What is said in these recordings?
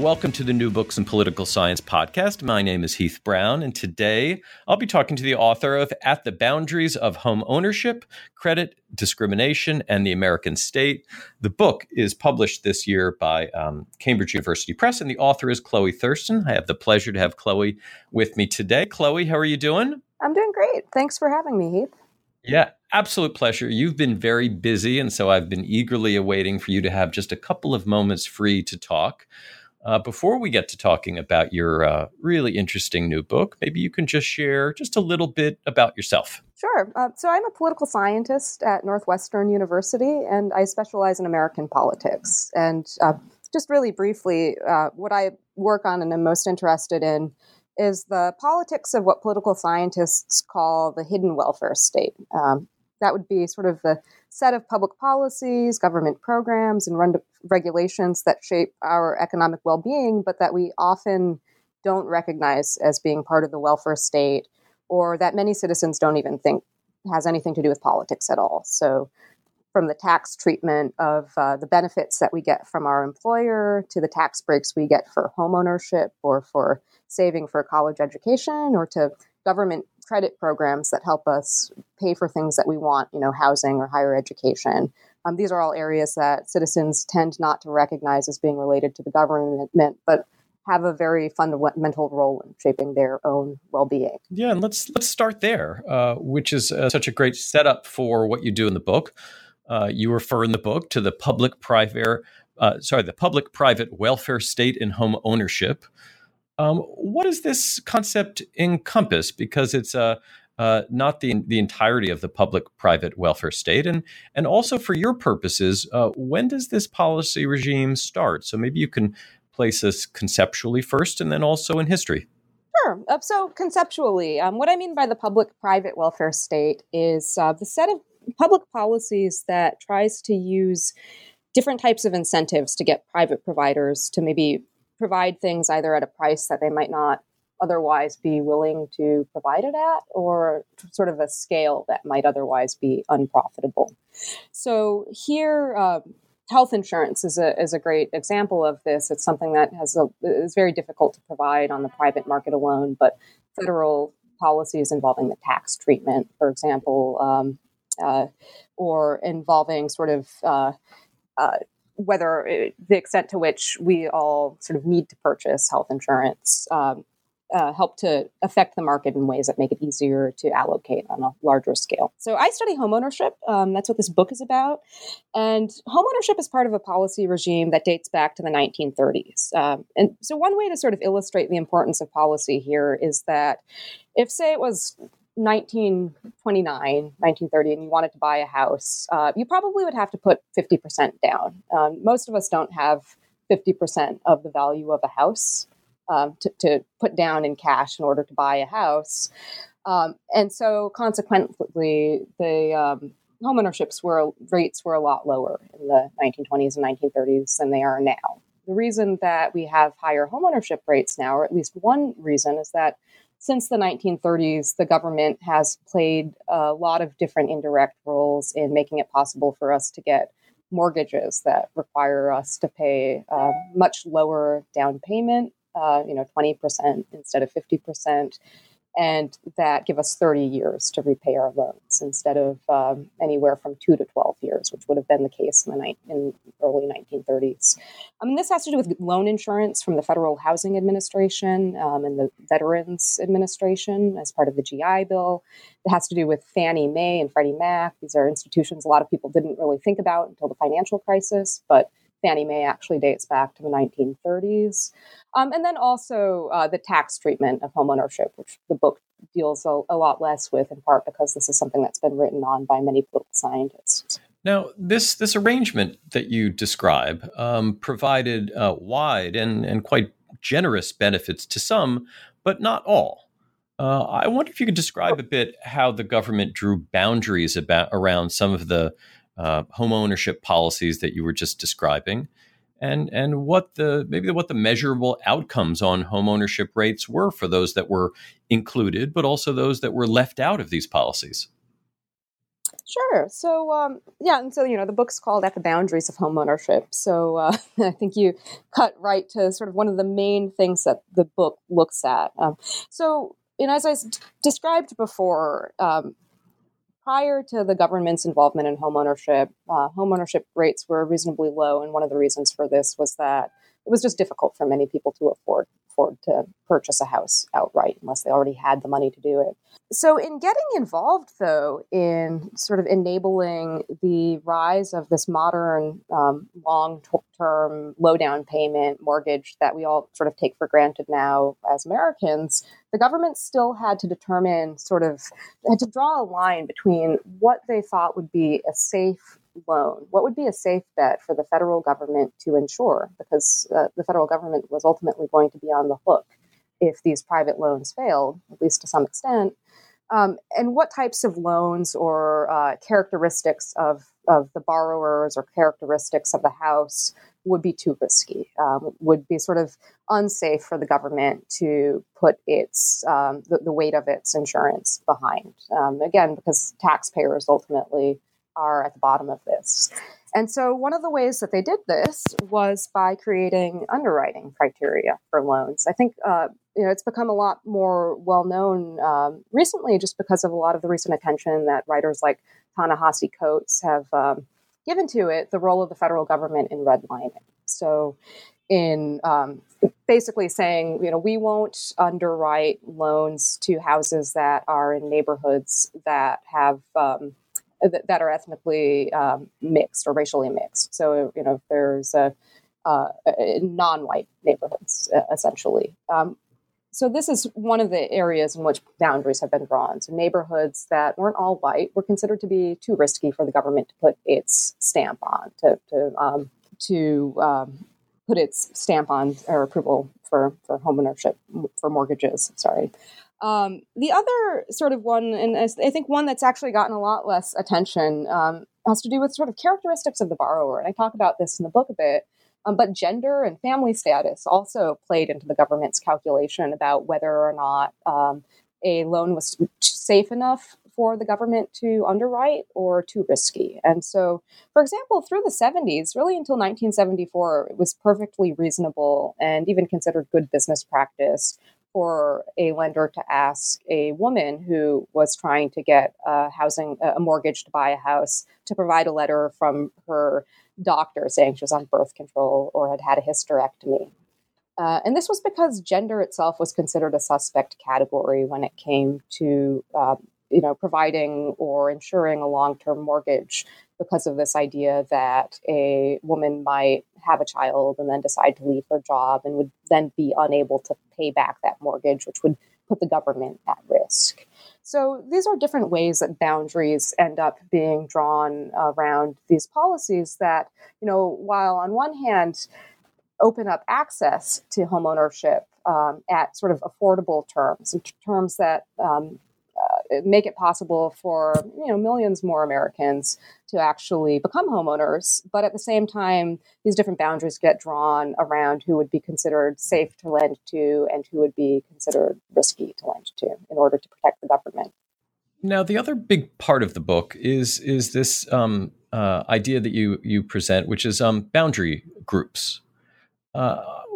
Welcome to the New Books in Political Science podcast. My name is Heath Brown, and today I'll be talking to the author of At the Boundaries of Home Ownership, Credit, Discrimination, and the American State. The book is published this year by Cambridge University Press, and the author is Chloe Thurston. I have the pleasure to have Chloe with me today. Chloe, how are you doing? I'm doing great. Thanks for having me, Heath. Yeah, absolute pleasure. You've been very busy, and so I've been eagerly awaiting for you to have just a couple of moments free to talk. Before we get to talking about your really interesting new book, maybe you can just share just a little bit about yourself. Sure. So I'm a political scientist at Northwestern University, and I specialize in American politics. And just really briefly, what I work on and am most interested in is the politics of what political scientists call the hidden welfare state. That would be sort of the set of public policies, government programs, and regulations that shape our economic well-being, but that we often don't recognize as being part of the welfare state, or that many citizens don't even think has anything to do with politics at all. So from the tax treatment of the benefits that we get from our employer to the tax breaks we get for homeownership or for saving for college education or to government credit programs that help us pay for things that we want, you know, housing or higher education. These are all areas that citizens tend not to recognize as being related to the government, but have a very fundamental role in shaping their own well-being. Yeah, and let's start there, which is such a great setup for what you do in the book. You refer in the book to the public-private welfare state in home ownership. What does this concept encompass? Because it's not the entirety of the public-private welfare state. And also for your purposes, when does this policy regime start? So maybe you can place us conceptually first and then also in history. Sure. So conceptually, what I mean by the public-private welfare state is the set of public policies that tries to use different types of incentives to get private providers to maybe provide things either at a price that they might not otherwise be willing to provide it at, or sort of a scale that might otherwise be unprofitable. So here, health insurance is a great example of this. It's something that is very difficult to provide on the private market alone, but federal policies involving the tax treatment, for example, or involving sort of whether the extent to which we all sort of need to purchase health insurance help to affect the market in ways that make it easier to allocate on a larger scale. So I study homeownership. That's what this book is about. And homeownership is part of a policy regime that dates back to the 1930s. And so one way to sort of illustrate the importance of policy here is that if, say, it was 1929, 1930, and you wanted to buy a house, you probably would have to put 50% down. Most of us don't have 50% of the value of a house to put down in cash in order to buy a house. And so consequently, the homeownership rates were a lot lower in the 1920s and 1930s than they are now. The reason that we have higher homeownership rates now, or at least one reason, is that since the 1930s, the government has played a lot of different indirect roles in making it possible for us to get mortgages that require us to pay a much lower down payment, 20% instead of 50%, and that give us 30 years to repay our loans instead of anywhere from 2 to 12 years, which would have been the case in the early 1930s. This has to do with loan insurance from the Federal Housing Administration and the Veterans Administration as part of the GI Bill. It has to do with Fannie Mae and Freddie Mac. These are institutions a lot of people didn't really think about until the financial crisis, but Fannie Mae actually dates back to the 1930s. And then also the tax treatment of homeownership, which the book deals a lot less with, in part because this is something that's been written on by many political scientists. Now, this arrangement that you describe provided wide and quite generous benefits to some, but not all. I wonder if you could describe a bit how the government drew boundaries around some of the home ownership policies that you were just describing, and what the measurable outcomes on home ownership rates were for those that were included, but also those that were left out of these policies. Sure. So, the book's called At the Boundaries of Homeownership. So I think you cut right to sort of one of the main things that the book looks at. As I described before, prior to the government's involvement in homeownership, homeownership rates were reasonably low. And one of the reasons for this was that it was just difficult for many people to afford to purchase a house outright unless they already had the money to do it. So in getting involved, though, in sort of enabling the rise of this modern long-term, low-down payment mortgage that we all sort of take for granted now as Americans, the government still had to determine had to draw a line between what they thought would be a safe loan. What would be a safe bet for the federal government to insure? Because the federal government was ultimately going to be on the hook if these private loans failed, at least to some extent. And what types of loans or characteristics of the borrowers or characteristics of the house would be too risky, would be sort of unsafe for the government to put its the weight of its insurance behind. Again, because taxpayers ultimately are at the bottom of this. And so one of the ways that they did this was by creating underwriting criteria for loans. I think it's become a lot more well-known recently just because of a lot of the recent attention that writers like Ta-Nehisi Coates have given to it, the role of the federal government in redlining. So in basically saying, we won't underwrite loans to houses that are in neighborhoods that have that are ethnically mixed or racially mixed. So, there's non-white neighborhoods, essentially. So this is one of the areas in which boundaries have been drawn. So neighborhoods that weren't all white were considered to be too risky for the government to put its stamp on, to put its stamp on or approval for homeownership, for mortgages, sorry. The other sort of one, and I think one that's actually gotten a lot less attention, has to do with sort of characteristics of the borrower. And I talk about this in the book a bit, but gender and family status also played into the government's calculation about whether or not a loan was safe enough for the government to underwrite or too risky. And so, for example, through the 70s, really until 1974, it was perfectly reasonable and even considered good business practice for a lender to ask a woman who was trying to get a mortgage to buy a house to provide a letter from her doctor saying she was on birth control or had had a hysterectomy. And this was because gender itself was considered a suspect category when it came to providing or insuring a long-term mortgage because of this idea that a woman might have a child and then decide to leave her job and would then be unable to pay back that mortgage, which would put the government at risk. So these are different ways that boundaries end up being drawn around these policies that, while on one hand open up access to homeownership at sort of affordable terms, terms that make it possible for millions more Americans to actually become homeowners. But at the same time, these different boundaries get drawn around who would be considered safe to lend to and who would be considered risky to lend to in order to protect the government. Now, the other big part of the book is this idea that you present, which is boundary groups.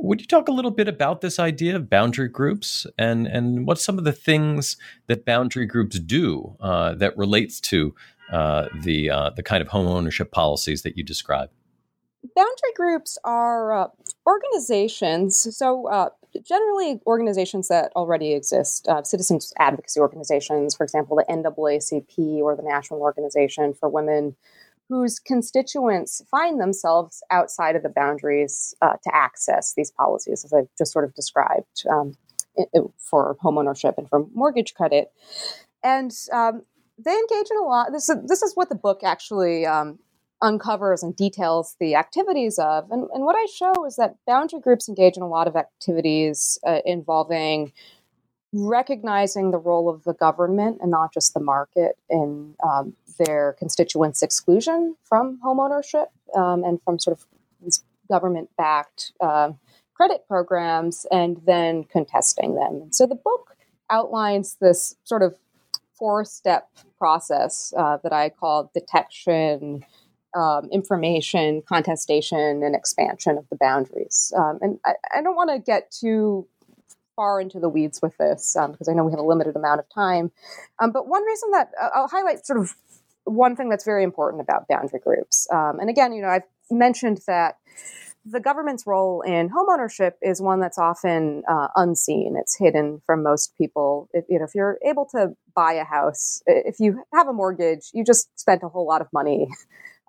Would you talk a little bit about this idea of boundary groups and what some of the things that boundary groups do that relates to the kind of home ownership policies that you describe? Boundary groups are organizations, so generally organizations that already exist, citizens advocacy organizations, for example, the NAACP or the National Organization for Women, whose constituents find themselves outside of the boundaries to access these policies, as I've just sort of described, for homeownership and for mortgage credit. And they engage in a lot. This is what the book actually uncovers and details the activities of. And what I show is that boundary groups engage in a lot of activities involving recognizing the role of the government and not just the market in their constituents' exclusion from homeownership and from sort of these government-backed credit programs, and then contesting them. And so the book outlines this sort of four-step process that I call detection, information, contestation, and expansion of the boundaries. And I don't want to get too far into the weeds with this because I know we have a limited amount of time. But one reason that I'll highlight sort of one thing that's very important about boundary groups. And again, you know, I've mentioned that the government's role in homeownership is one that's often unseen. It's hidden from most people. If you're able to buy a house, if you have a mortgage, you just spent a whole lot of money.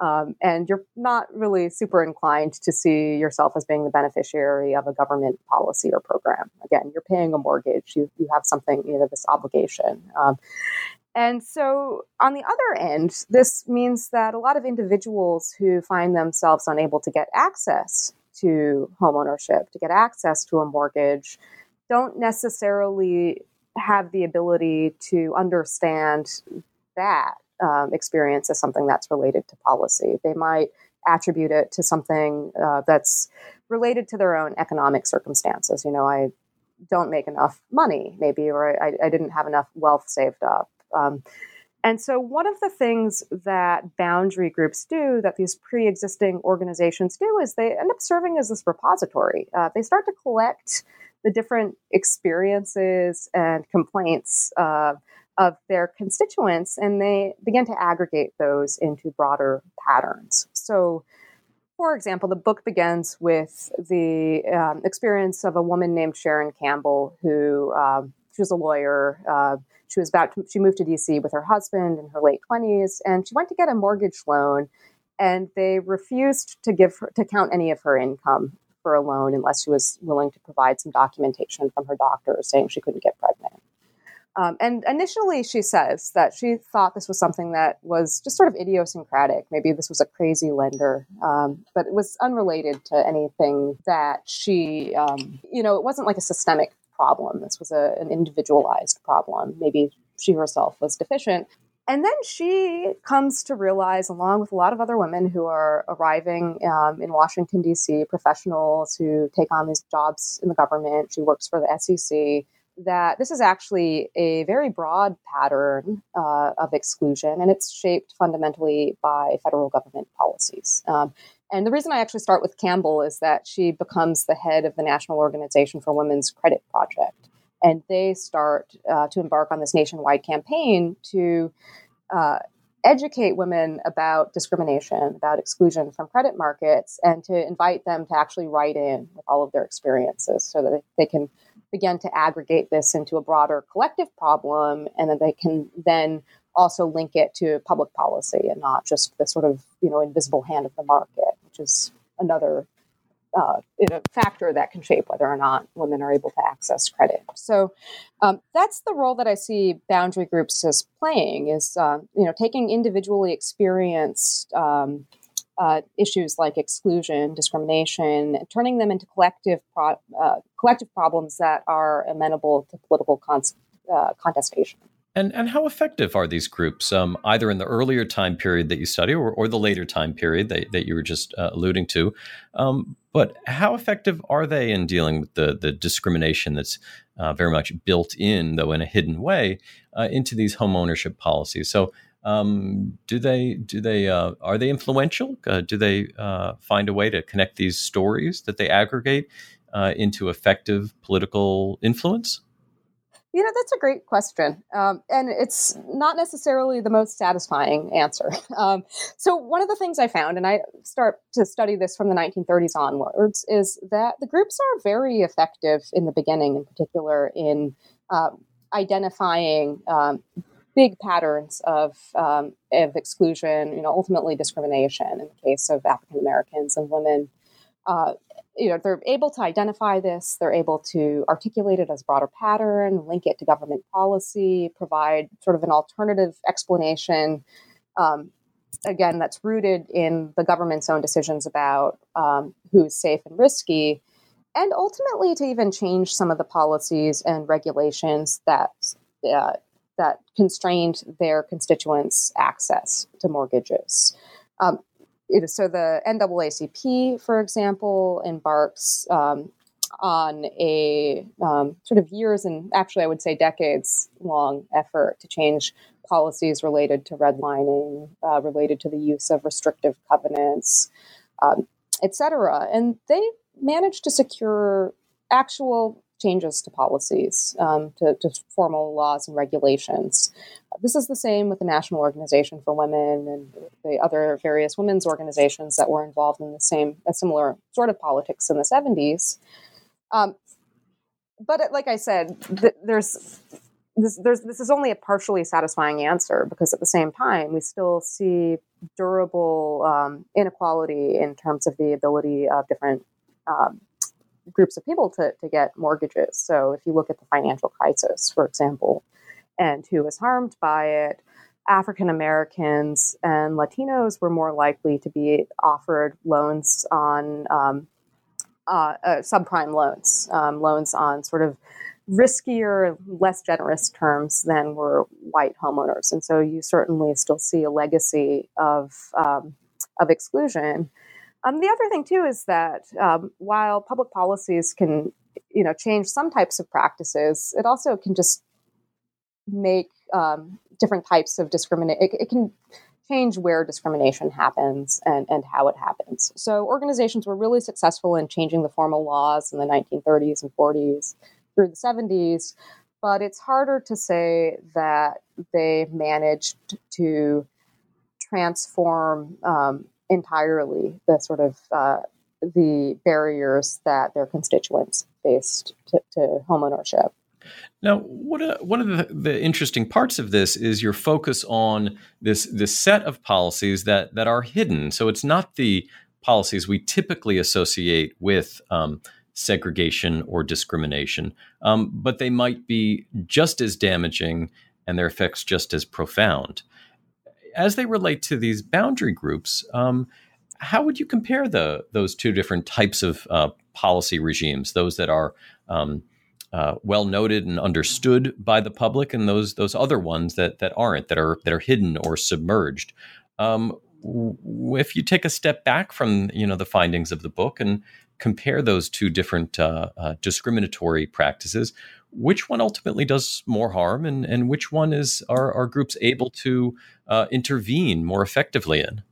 And you're not really super inclined to see yourself as being the beneficiary of a government policy or program. Again, you're paying a mortgage. You have something, you know, this obligation. And so on the other end, this means that a lot of individuals who find themselves unable to get access to homeownership, to get access to a mortgage, don't necessarily have the ability to understand that experience as something that's related to policy. They might attribute it to something that's related to their own economic circumstances. You know, I don't make enough money, maybe, or I didn't have enough wealth saved up. And so one of the things that boundary groups do, that these pre-existing organizations do, is they end up serving as this repository. They start to collect the different experiences and complaints of their constituents, and they begin to aggregate those into broader patterns. So, for example, the book begins with the experience of a woman named Sharyn Campbell, who she was a lawyer. She moved to DC with her husband in her late 20s, and she went to get a mortgage loan, and they refused to count any of her income for a loan unless she was willing to provide some documentation from her doctor saying she couldn't get pregnant. And initially she says that she thought this was something that was just sort of idiosyncratic. Maybe this was a crazy lender, but it was unrelated to anything that she, it wasn't like a systemic problem. This was an individualized problem. Maybe she herself was deficient. And then she comes to realize, along with a lot of other women who are arriving in Washington, D.C., professionals who take on these jobs in the government, she works for the SEC, that this is actually a very broad pattern of exclusion, and it's shaped fundamentally by federal government policies. And the reason I actually start with Campbell is that she becomes the head of the National Organization for Women's Credit Project, and they start to embark on this nationwide campaign to educate women about discrimination, about exclusion from credit markets, and to invite them to actually write in with all of their experiences so that they can begin to aggregate this into a broader collective problem, and that they can then also link it to public policy and not just the sort of, you know, invisible hand of the market, which is another factor that can shape whether or not women are able to access credit. So that's the role that I see boundary groups as playing, is, taking individually experienced issues like exclusion, discrimination, and turning them into collective problems that are amenable to political contestation. And how effective are these groups, either in the earlier time period that you study or the later time period that you were just alluding to? But how effective are they in dealing with the discrimination that's very much built in, though in a hidden way, into these homeownership policies? So are they influential? Do they find a way to connect these stories that they aggregate into effective political influence? You know, that's a great question. And it's not necessarily the most satisfying answer. So one of the things I found, and I start to study this from the 1930s onwards, is that the groups are very effective in the beginning, in particular, in identifying big patterns of exclusion, you know, ultimately discrimination in the case of African Americans and women. They're able to identify this. They're able to articulate it as a broader pattern, link it to government policy, provide sort of an alternative explanation again, that's rooted in the government's own decisions about who's safe and risky, and ultimately to even change some of the policies and regulations that that constrained their constituents' access to mortgages. So the NAACP, for example, embarks on a sort of years and actually I would say decades long effort to change policies related to redlining, related to the use of restrictive covenants, et cetera. And they managed to secure actual changes to policies, to formal laws and regulations. This is the same with the National Organization for Women and the other various women's organizations that were involved in the same, a similar sort of politics in the 70s. But like I said, this is only a partially satisfying answer because at the same time, we still see durable inequality in terms of the ability of different groups of people to get mortgages. So if you look at the financial crisis, for example, and who was harmed by it, African Americans and Latinos were more likely to be offered loans on subprime loans, loans on sort of riskier, less generous terms than were white homeowners. And so you certainly still see a legacy of exclusion. The other thing, too, is that while public policies can, change some types of practices, it also can just make different types of discrimination. It can change where discrimination happens and how it happens. So organizations were really successful in changing the formal laws in the 1930s and 40s through the 70s, but it's harder to say that they managed to transform entirely the sort of the barriers that their constituents faced to homeownership. Now, one of the interesting parts of this is your focus on this set of policies that are hidden. So it's not the policies we typically associate with segregation or discrimination, but they might be just as damaging and their effects just as profound. As they relate to these boundary groups, how would you compare those two different types of policy regimes, those that are well noted and understood by the public and those other ones that aren't, that are hidden or submerged? If you take a step back from the findings of the book and compare those two different discriminatory practices, which one ultimately does more harm and which one are groups able to intervene more effectively in?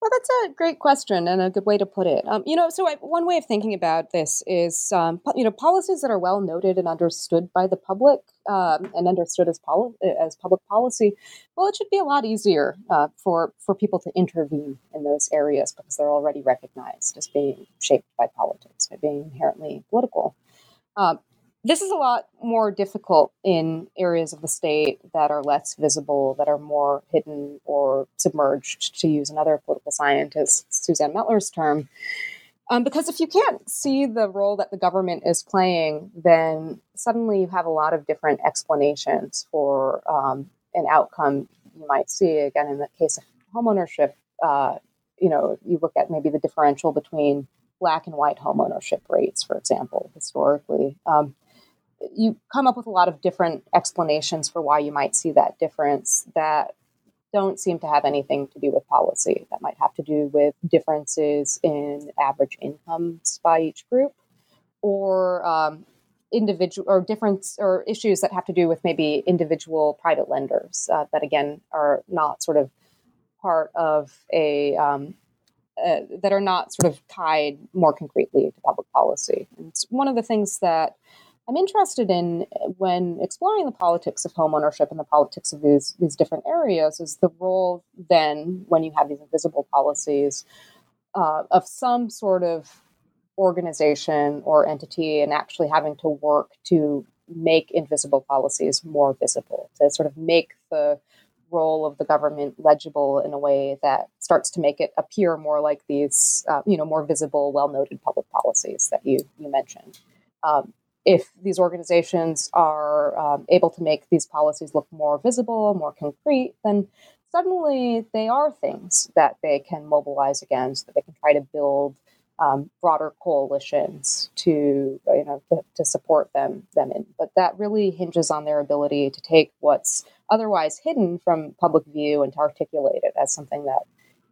Well, that's a great question and a good way to put it. So one way of thinking about this is, policies that are well noted and understood by the public and understood as public policy. Well, it should be a lot easier for people to intervene in those areas because they're already recognized as being shaped by politics, by being inherently political. This is a lot more difficult in areas of the state that are less visible, that are more hidden or submerged, to use another political scientist, Suzanne Mettler's term. Because if you can't see the role that the government is playing, then suddenly you have a lot of different explanations for an outcome you might see. Again, in the case of homeownership, you look at maybe the differential between Black and white homeownership rates, for example, historically. You come up with a lot of different explanations for why you might see that difference that don't seem to have anything to do with policy, that might have to do with differences in average incomes by each group or individual or difference or issues that have to do with maybe individual private lenders that, again, are not sort of part of a that are not sort of tied more concretely to public policy. And it's one of the things that I'm interested in when exploring the politics of homeownership and the politics of these different areas is the role then, when you have these invisible policies, of some sort of organization or entity and actually having to work to make invisible policies more visible, to sort of make the role of the government legible in a way that starts to make it appear more like these, more visible, well-noted public policies that you mentioned. If these organizations are able to make these policies look more visible, more concrete, then suddenly they are things that they can mobilize against, that they can try to build broader coalitions to support them in. But that really hinges on their ability to take what's otherwise hidden from public view and to articulate it as something that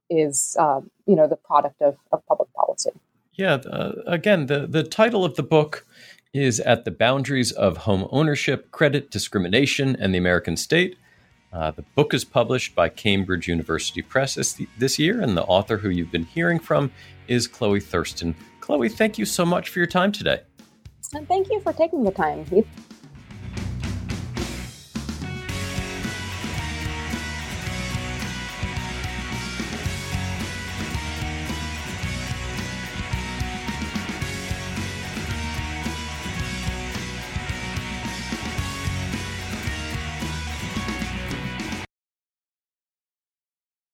is, the product of public policy. Yeah. Again, the title of the book is At the Boundaries of Home Ownership, Credit, Discrimination, and the American State. The book is published by Cambridge University Press this year, and the author who you've been hearing from is Chloe Thurston. Chloe, thank you so much for your time today. And thank you for taking the time, Heath.